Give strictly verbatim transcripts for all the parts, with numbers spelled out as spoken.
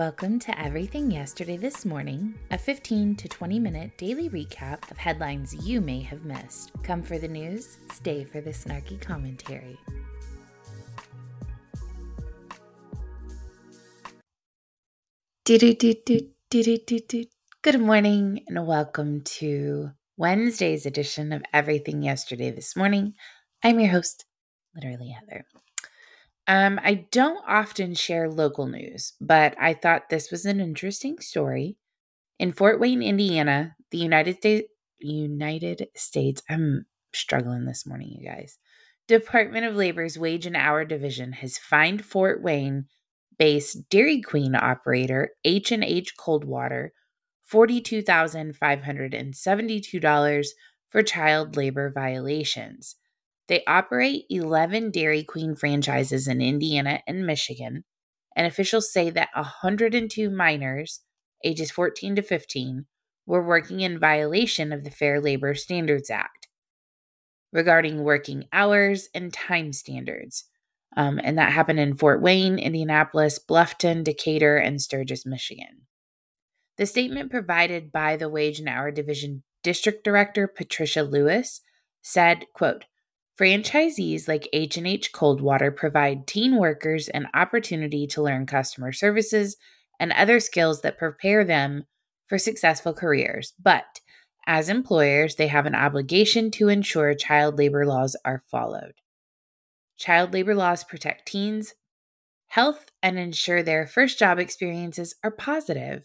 Welcome to Everything Yesterday This Morning, a fifteen to twenty minute daily recap of headlines you may have missed. Come for the news, stay for the snarky commentary. Good morning and welcome to Wednesday's edition of Everything Yesterday This Morning. I'm your host, literally Heather. Um, I don't often share local news, but I thought this was an interesting story. In Fort Wayne, Indiana, the United States, United States, I'm struggling this morning, you guys. Department of Labor's Wage and Hour Division has fined Fort Wayne-based Dairy Queen operator H and H Coldwater forty-two thousand five hundred seventy-two dollars for child labor violations. They operate eleven Dairy Queen franchises in Indiana and Michigan, and officials say that one hundred two minors, ages fourteen to fifteen, were working in violation of the Fair Labor Standards Act regarding working hours and time standards. Um, and that happened in Fort Wayne, Indianapolis, Bluffton, Decatur, and Sturgis, Michigan. The statement provided by the Wage and Hour Division District Director Patricia Lewis said, quote, franchisees like H and H Coldwater provide teen workers an opportunity to learn customer services and other skills that prepare them for successful careers. But as employers, they have an obligation to ensure child labor laws are followed. Child labor laws protect teens' health and ensure their first job experiences are positive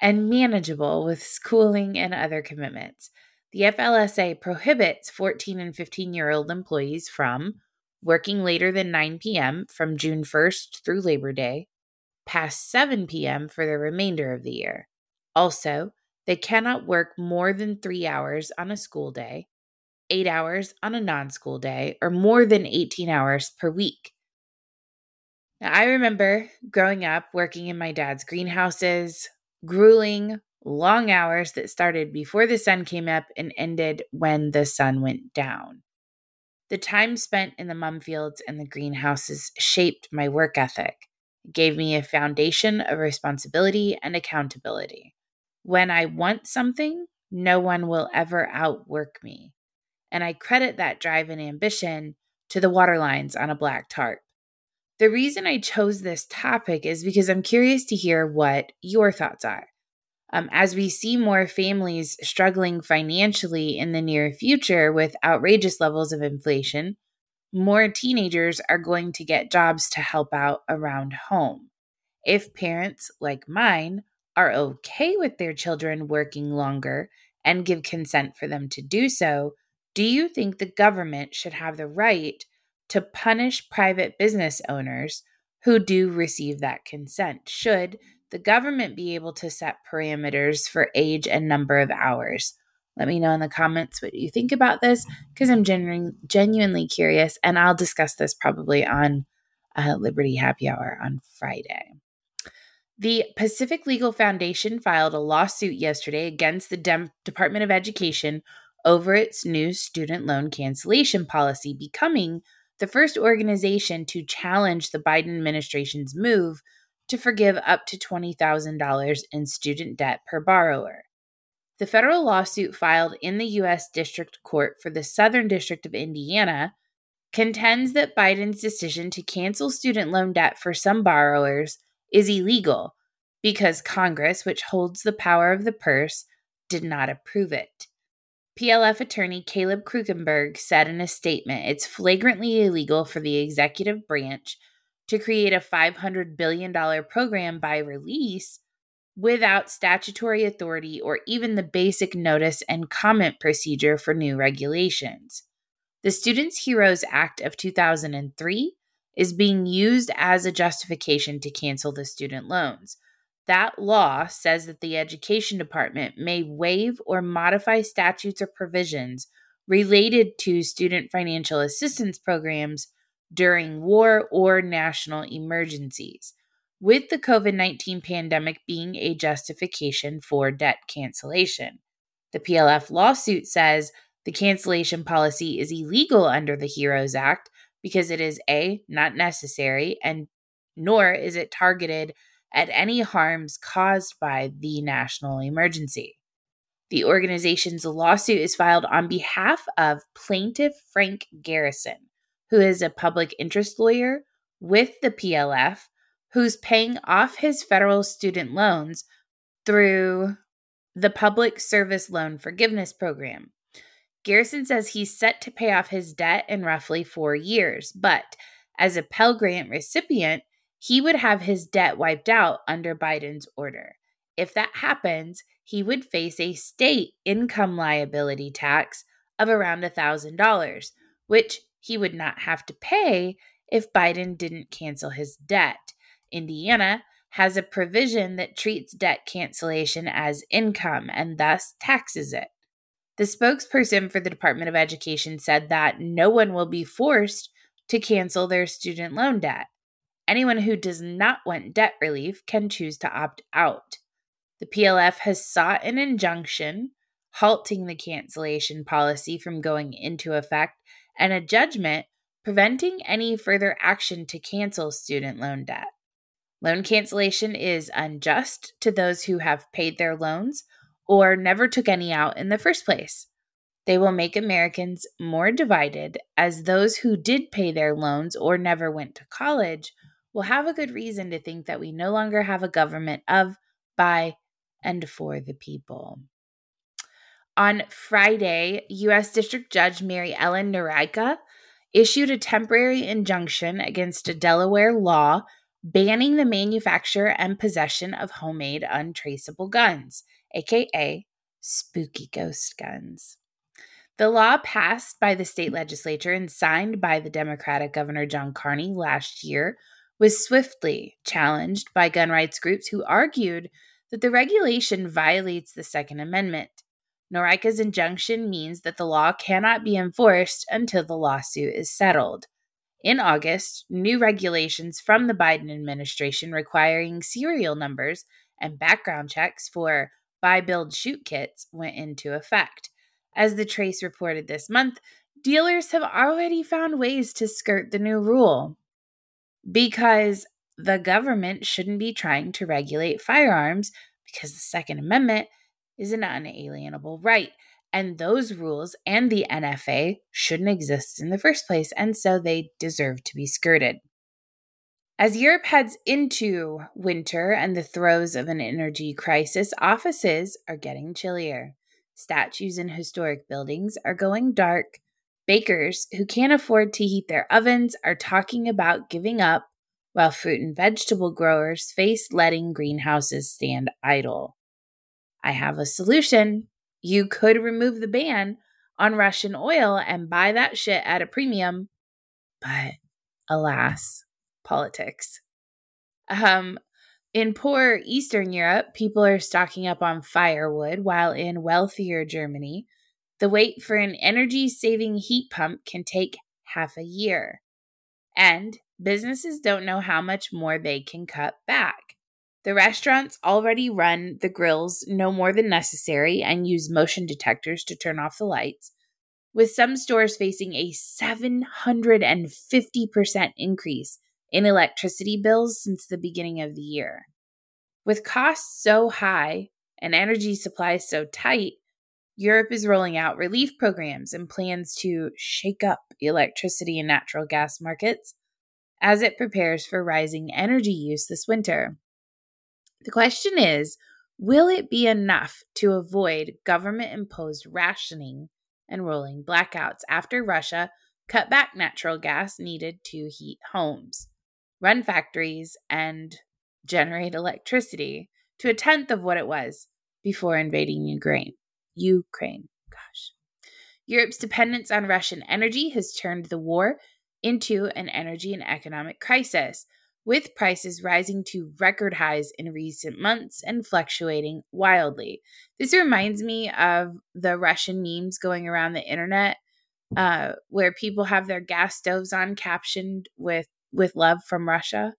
and manageable with schooling and other commitments. The F L S A prohibits fourteen and fifteen-year-old employees from working later than nine p.m. from June first through Labor Day, past seven p.m. for the remainder of the year. Also, they cannot work more than three hours on a school day, eight hours on a non-school day, or more than eighteen hours per week. Now, I remember growing up working in my dad's greenhouses, grueling, long hours that started before the sun came up and ended when the sun went down. The time spent in the mum fields and the greenhouses shaped my work ethic. It gave me a foundation of responsibility and accountability. When I want something, no one will ever outwork me. And I credit that drive and ambition to the water lines on a black tarp. The reason I chose this topic is because I'm curious to hear what your thoughts are. Um, as we see more families struggling financially in the near future with outrageous levels of inflation, more teenagers are going to get jobs to help out around home. If parents, like mine, are okay with their children working longer and give consent for them to do so, do you think the government should have the right to punish private business owners who do receive that consent? Should the government be able to set parameters for age and number of hours? Let me know in the comments what you think about this, because I'm genu- genuinely curious, and I'll discuss this probably on uh, Liberty Happy Hour on Friday. The Pacific Legal Foundation filed a lawsuit yesterday against the Dem- Department of Education over its new student loan cancellation policy, becoming the first organization to challenge the Biden administration's move to forgive up to twenty thousand dollars in student debt per borrower. The federal lawsuit filed in the U S District Court for the Southern District of Indiana contends that Biden's decision to cancel student loan debt for some borrowers is illegal because Congress, which holds the power of the purse, did not approve it. P L F attorney Caleb Krukenberg said in a statement, it's flagrantly illegal for the executive branch to create a five hundred billion dollars program by release without statutory authority or even the basic notice and comment procedure for new regulations. The Students' HEROES Act of two thousand three is being used as a justification to cancel the student loans. That law says that the Education Department may waive or modify statutes or provisions related to student financial assistance programs during war or national emergencies, with the covid nineteen pandemic being a justification for debt cancellation. The P L F lawsuit says the cancellation policy is illegal under the HEROES Act because it is A, not necessary, and nor is it targeted at any harms caused by the national emergency. The organization's lawsuit is filed on behalf of plaintiff Frank Garrison, who is a public interest lawyer with the P L F, who's paying off his federal student loans through the Public Service Loan Forgiveness Program. Garrison says he's set to pay off his debt in roughly four years, but as a Pell Grant recipient, he would have his debt wiped out under Biden's order. If that happens, he would face a state income liability tax of around one thousand dollars, which he would not have to pay if Biden didn't cancel his debt. Indiana has a provision that treats debt cancellation as income and thus taxes it. The spokesperson for the Department of Education said that no one will be forced to cancel their student loan debt. Anyone who does not want debt relief can choose to opt out. The P L F has sought an injunction halting the cancellation policy from going into effect and a judgment preventing any further action to cancel student loan debt. Loan cancellation is unjust to those who have paid their loans or never took any out in the first place. They will make Americans more divided, as those who did pay their loans or never went to college will have a good reason to think that we no longer have a government of, by, and for the people. On Friday, U S District Judge Mary Ellen Noreika issued a temporary injunction against a Delaware law banning the manufacture and possession of homemade untraceable guns, aka spooky ghost guns. The law passed by the state legislature and signed by the Democratic Governor John Carney last year was swiftly challenged by gun rights groups who argued that the regulation violates the Second Amendment. Noreika's injunction means that the law cannot be enforced until the lawsuit is settled. In August, new regulations from the Biden administration requiring serial numbers and background checks for buy, build, shoot kits went into effect. As The Trace reported this month, dealers have already found ways to skirt the new rule because the government shouldn't be trying to regulate firearms because the Second Amendment is an unalienable right, and those rules and the N F A shouldn't exist in the first place, and so they deserve to be skirted. As Europe heads into winter and the throes of an energy crisis, offices are getting chillier. Statues in historic buildings are going dark. Bakers who can't afford to heat their ovens are talking about giving up, while fruit and vegetable growers face letting greenhouses stand idle. I have a solution. You could remove the ban on Russian oil and buy that shit at a premium. But alas, politics. Um... In poor Eastern Europe, people are stocking up on firewood, while in wealthier Germany, the wait for an energy-saving heat pump can take half a year. And businesses don't know how much more they can cut back. The restaurants already run the grills no more than necessary and use motion detectors to turn off the lights, with some stores facing a seven hundred fifty percent increase in electricity bills since the beginning of the year. With costs so high and energy supplies so tight, Europe is rolling out relief programs and plans to shake up the electricity and natural gas markets as it prepares for rising energy use this winter. The question is, will it be enough to avoid government-imposed rationing and rolling blackouts after Russia cut back natural gas needed to heat homes, run factories, and generate electricity to a tenth of what it was before invading Ukraine. Ukraine, gosh. Europe's dependence on Russian energy has turned the war into an energy and economic crisis, with prices rising to record highs in recent months and fluctuating wildly. This reminds me of the Russian memes going around the internet, uh, where people have their gas stoves on captioned with with love from Russia.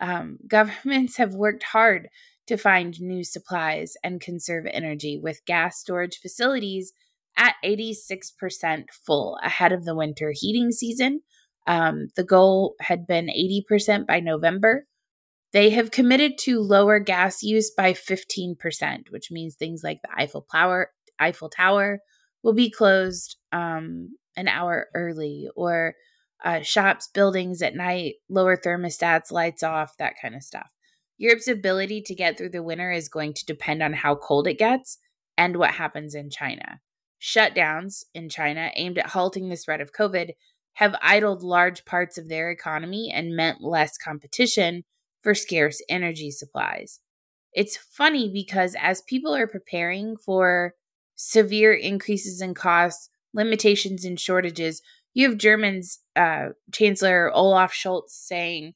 Um, governments have worked hard to find new supplies and conserve energy, with gas storage facilities at eighty-six percent full ahead of the winter heating season. Um, the goal had been eighty percent by November. They have committed to lower gas use by fifteen percent, which means things like the Eiffel Tower, Eiffel Tower will be closed um, an hour early, or uh, shops, buildings at night, lower thermostats, lights off, that kind of stuff. Europe's ability to get through the winter is going to depend on how cold it gets and what happens in China. Shutdowns in China aimed at halting the spread of COVID have idled large parts of their economy and meant less competition for scarce energy supplies. It's funny because as people are preparing for severe increases in costs, limitations and shortages, you have Germany's uh, Chancellor Olaf Scholz saying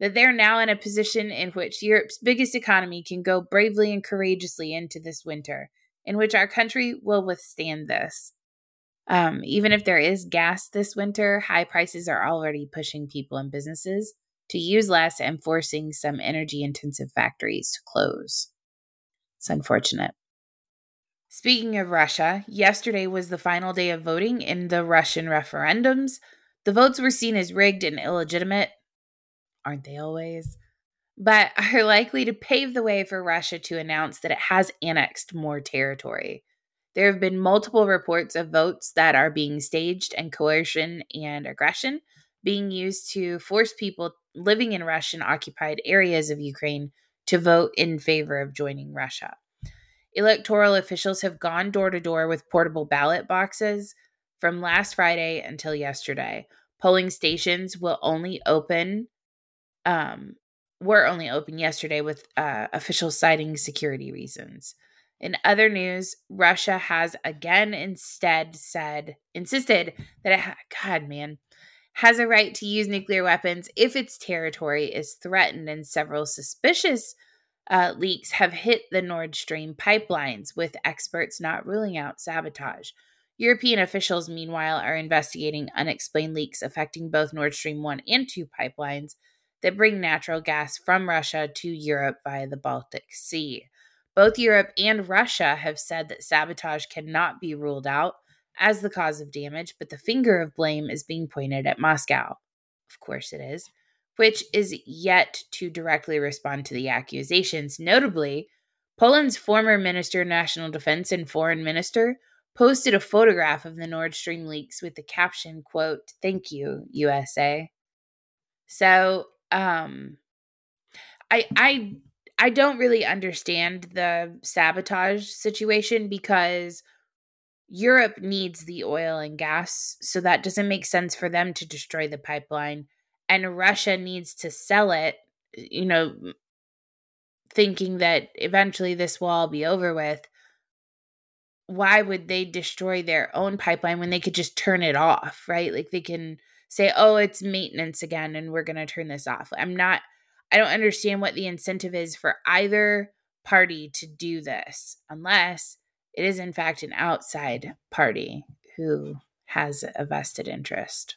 that they're now in a position in which Europe's biggest economy can go bravely and courageously into this winter, in which our country will withstand this. Um, even if there is gas this winter, high prices are already pushing people and businesses to use less and forcing some energy-intensive factories to close. It's unfortunate. Speaking of Russia, yesterday was the final day of voting in the Russian referendums. The votes were seen as rigged and illegitimate, aren't they always? But are likely to pave the way for Russia to announce that it has annexed more territory. There have been multiple reports of votes that are being staged and coercion and aggression being used to force people living in Russian-occupied areas of Ukraine to vote in favor of joining Russia. Electoral officials have gone door-to-door with portable ballot boxes from last Friday until yesterday. Polling stations will only open, um, were only open yesterday with uh, officials citing security reasons. In other news, Russia has again instead said, insisted that it, ha- God, man, has a right to use nuclear weapons if its territory is threatened, and several suspicious uh, leaks have hit the Nord Stream pipelines, with experts not ruling out sabotage. European officials, meanwhile, are investigating unexplained leaks affecting both Nord Stream one and two pipelines that bring natural gas from Russia to Europe via the Baltic Sea. Both Europe and Russia have said that sabotage cannot be ruled out as the cause of damage, but the finger of blame is being pointed at Moscow. Of course it is, which is yet to directly respond to the accusations. Notably, Poland's former Minister of National Defense and Foreign Minister posted a photograph of the Nord Stream leaks with the caption, quote, "Thank you, U S A." So, um, I, I, I don't really understand the sabotage situation because Europe needs the oil and gas, so that doesn't make sense for them to destroy the pipeline. And Russia needs to sell it, you know, thinking that eventually this will all be over with. Why would they destroy their own pipeline when they could just turn it off, right? Like they can say, oh, it's maintenance again, and we're going to turn this off. I'm not... I don't understand what the incentive is for either party to do this, unless it is in fact an outside party who has a vested interest.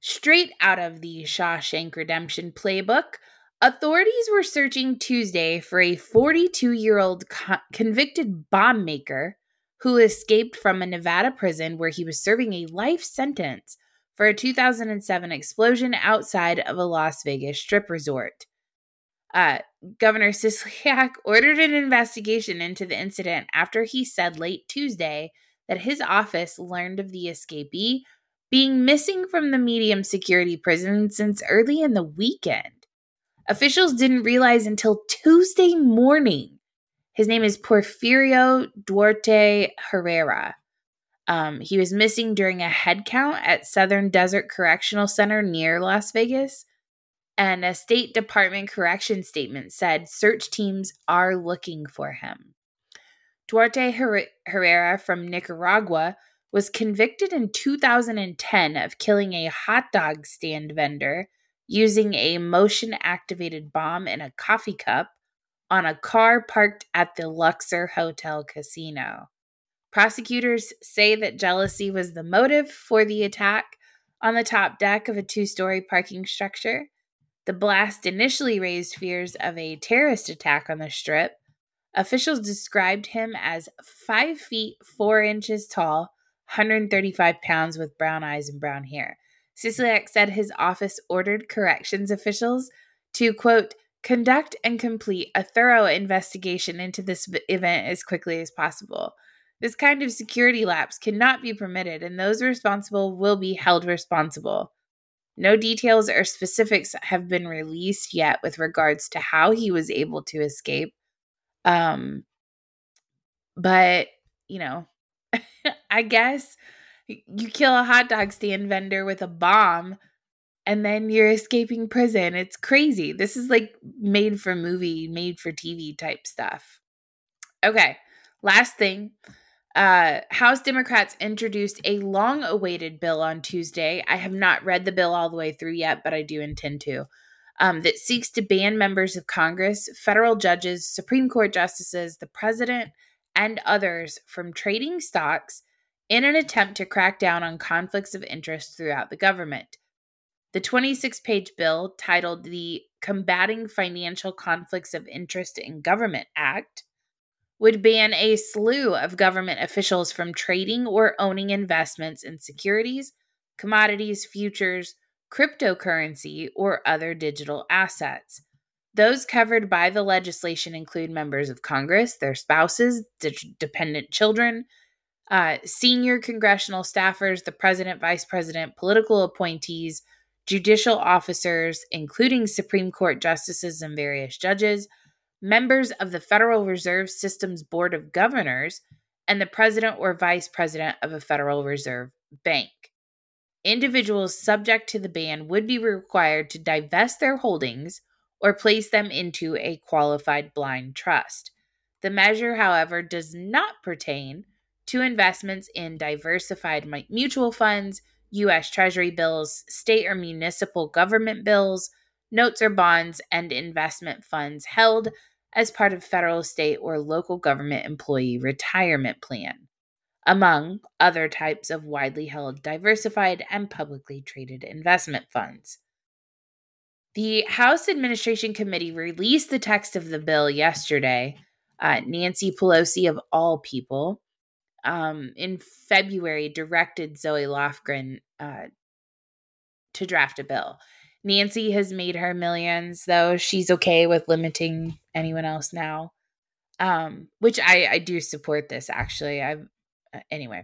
Straight out of the Shawshank Redemption playbook, authorities were searching Tuesday for a forty-two-year-old co- convicted bomb maker who escaped from a Nevada prison where he was serving a life sentence for a two thousand seven explosion outside of a Las Vegas strip resort. Uh, Governor Sisolak ordered an investigation into the incident after he said late Tuesday that his office learned of the escapee being missing from the medium security prison since early in the weekend. Officials didn't realize until Tuesday morning. His name is Porfirio Duarte Herrera. Um, he was missing during a head count at Southern Desert Correctional Center near Las Vegas. And a State Department correction statement said search teams are looking for him. Duarte Her- Herrera from Nicaragua was convicted in two thousand ten of killing a hot dog stand vendor using a motion-activated bomb in a coffee cup on a car parked at the Luxor Hotel Casino. Prosecutors say that jealousy was the motive for the attack on the top deck of a two-story parking structure. The blast initially raised fears of a terrorist attack on the strip. Officials described him as five feet four inches tall, one hundred thirty-five pounds, with brown eyes and brown hair. Sisolak said his office ordered corrections officials to, quote, conduct and complete a thorough investigation into this event as quickly as possible. This kind of security lapse cannot be permitted, and those responsible will be held responsible. No details or specifics have been released yet with regards to how he was able to escape. Um, but, you know, I guess you kill a hot dog stand vendor with a bomb and then you're escaping prison. It's crazy. This is like made for movie, made for T V type stuff. Okay, last thing. Uh, House Democrats introduced a long-awaited bill on Tuesday. I have not read the bill all the way through yet, but I do intend to. Um, that seeks to ban members of Congress, federal judges, Supreme Court justices, the president, and others from trading stocks in an attempt to crack down on conflicts of interest throughout the government. The twenty-six page bill, titled the Combating Financial Conflicts of Interest in Government Act, would ban a slew of government officials from trading or owning investments in securities, commodities, futures, cryptocurrency, or other digital assets. Those covered by the legislation include members of Congress, their spouses, de- dependent children, uh, senior congressional staffers, the president, vice president, political appointees, judicial officers, including Supreme Court justices and various judges, members of the Federal Reserve System's Board of Governors, and the president or vice president of a Federal Reserve Bank. Individuals subject to the ban would be required to divest their holdings or place them into a qualified blind trust. The measure, however, does not pertain to investments in diversified mutual funds, U S Treasury bills, state or municipal government bills, notes or bonds, and investment funds held as part of federal, state, or local government employee retirement plan, among other types of widely held, diversified, and publicly traded investment funds. The House Administration Committee released the text of the bill yesterday, uh, Nancy Pelosi of all people, um, in February directed Zoe Lofgren uh, to draft a bill. Nancy has made her millions, though she's okay with limiting anyone else now, um, which I, I do support this, actually. I've, uh, anyway,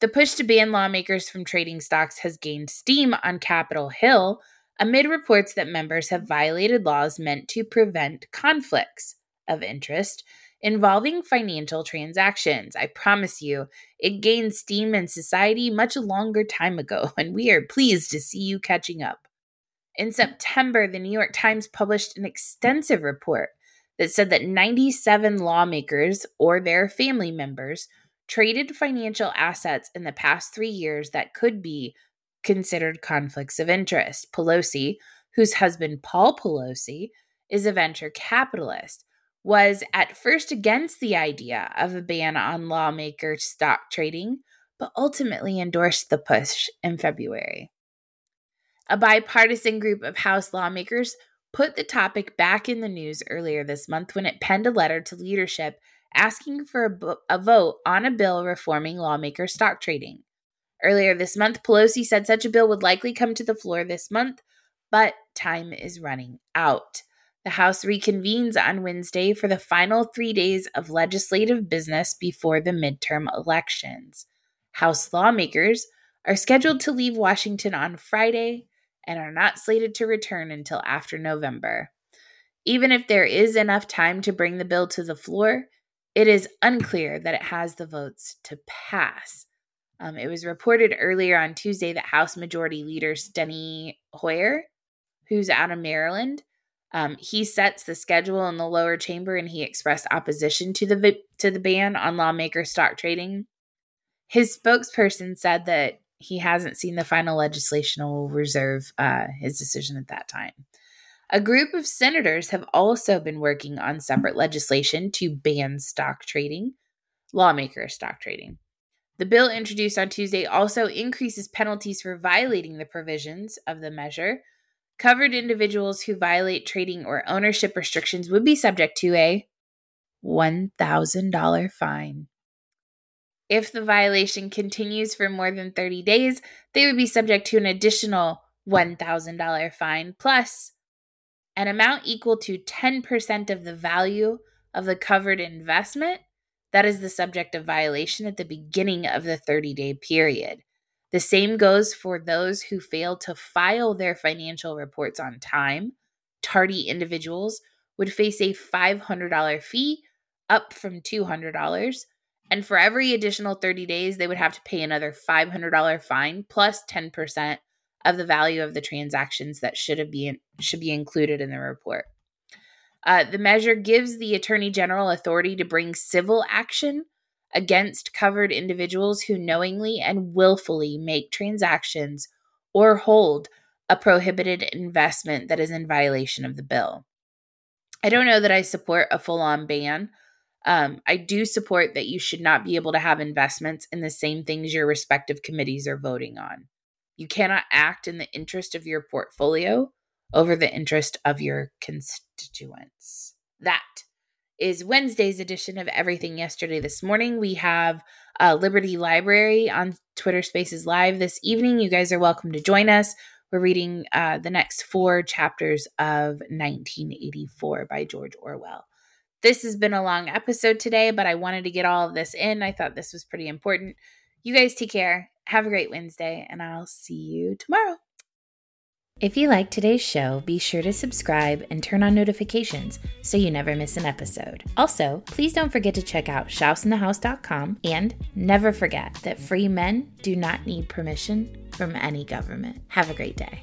the push to ban lawmakers from trading stocks has gained steam on Capitol Hill amid reports that members have violated laws meant to prevent conflicts of interest involving financial transactions. I promise you, it gained steam in society much a longer time ago, and we are pleased to see you catching up. In September, the New York Times published an extensive report that said that ninety-seven lawmakers or their family members traded financial assets in the past three years that could be considered conflicts of interest. Pelosi, whose husband Paul Pelosi is a venture capitalist, was at first against the idea of a ban on lawmaker stock trading, but ultimately endorsed the push in February. A bipartisan group of House lawmakers put the topic back in the news earlier this month when it penned a letter to leadership asking for a, bo- a vote on a bill reforming lawmaker stock trading. Earlier this month, Pelosi said such a bill would likely come to the floor this month, but time is running out. The House reconvenes on Wednesday for the final three days of legislative business before the midterm elections. House lawmakers are scheduled to leave Washington on Friday and are not slated to return until after November. Even if there is enough time to bring the bill to the floor, it is unclear that it has the votes to pass. Um, it was reported earlier on Tuesday that House Majority Leader Steny Hoyer, who's out of Maryland, um, he sets the schedule in the lower chamber, and he expressed opposition to the to the ban on lawmaker stock trading. His spokesperson said that he hasn't seen the final legislation and will reserve uh, his decision at that time. A group of senators have also been working on separate legislation to ban stock trading, lawmaker stock trading. The bill introduced on Tuesday also increases penalties for violating the provisions of the measure. Covered individuals who violate trading or ownership restrictions would be subject to a one thousand dollars fine. If the violation continues for more than thirty days, they would be subject to an additional one thousand dollars fine plus an amount equal to ten percent of the value of the covered investment that is the subject of violation at the beginning of the thirty-day period. The same goes for those who fail to file their financial reports on time. Tardy individuals would face a five hundred dollars fee, up from two hundred dollars, and for every additional thirty days, they would have to pay another five hundred dollars fine plus ten percent of the value of the transactions that should be should be included in the report. Uh, the measure gives the Attorney General authority to bring civil action against covered individuals who knowingly and willfully make transactions or hold a prohibited investment that is in violation of the bill. I don't know that I support a full-on ban. Um, I do support that you should not be able to have investments in the same things your respective committees are voting on. You cannot act in the interest of your portfolio over the interest of your constituents. That is Wednesday's edition of Everything Yesterday This Morning. We have uh, Liberty Library on Twitter Spaces Live this evening. You guys are welcome to join us. We're reading uh, the next four chapters of nineteen eighty-four by George Orwell. This has been a long episode today, but I wanted to get all of this in. I thought this was pretty important. You guys take care. Have a great Wednesday, and I'll see you tomorrow. If you like today's show, be sure to subscribe and turn on notifications so you never miss an episode. Also, please don't forget to check out Shouse In The House dot com, and never forget that free men do not need permission from any government. Have a great day.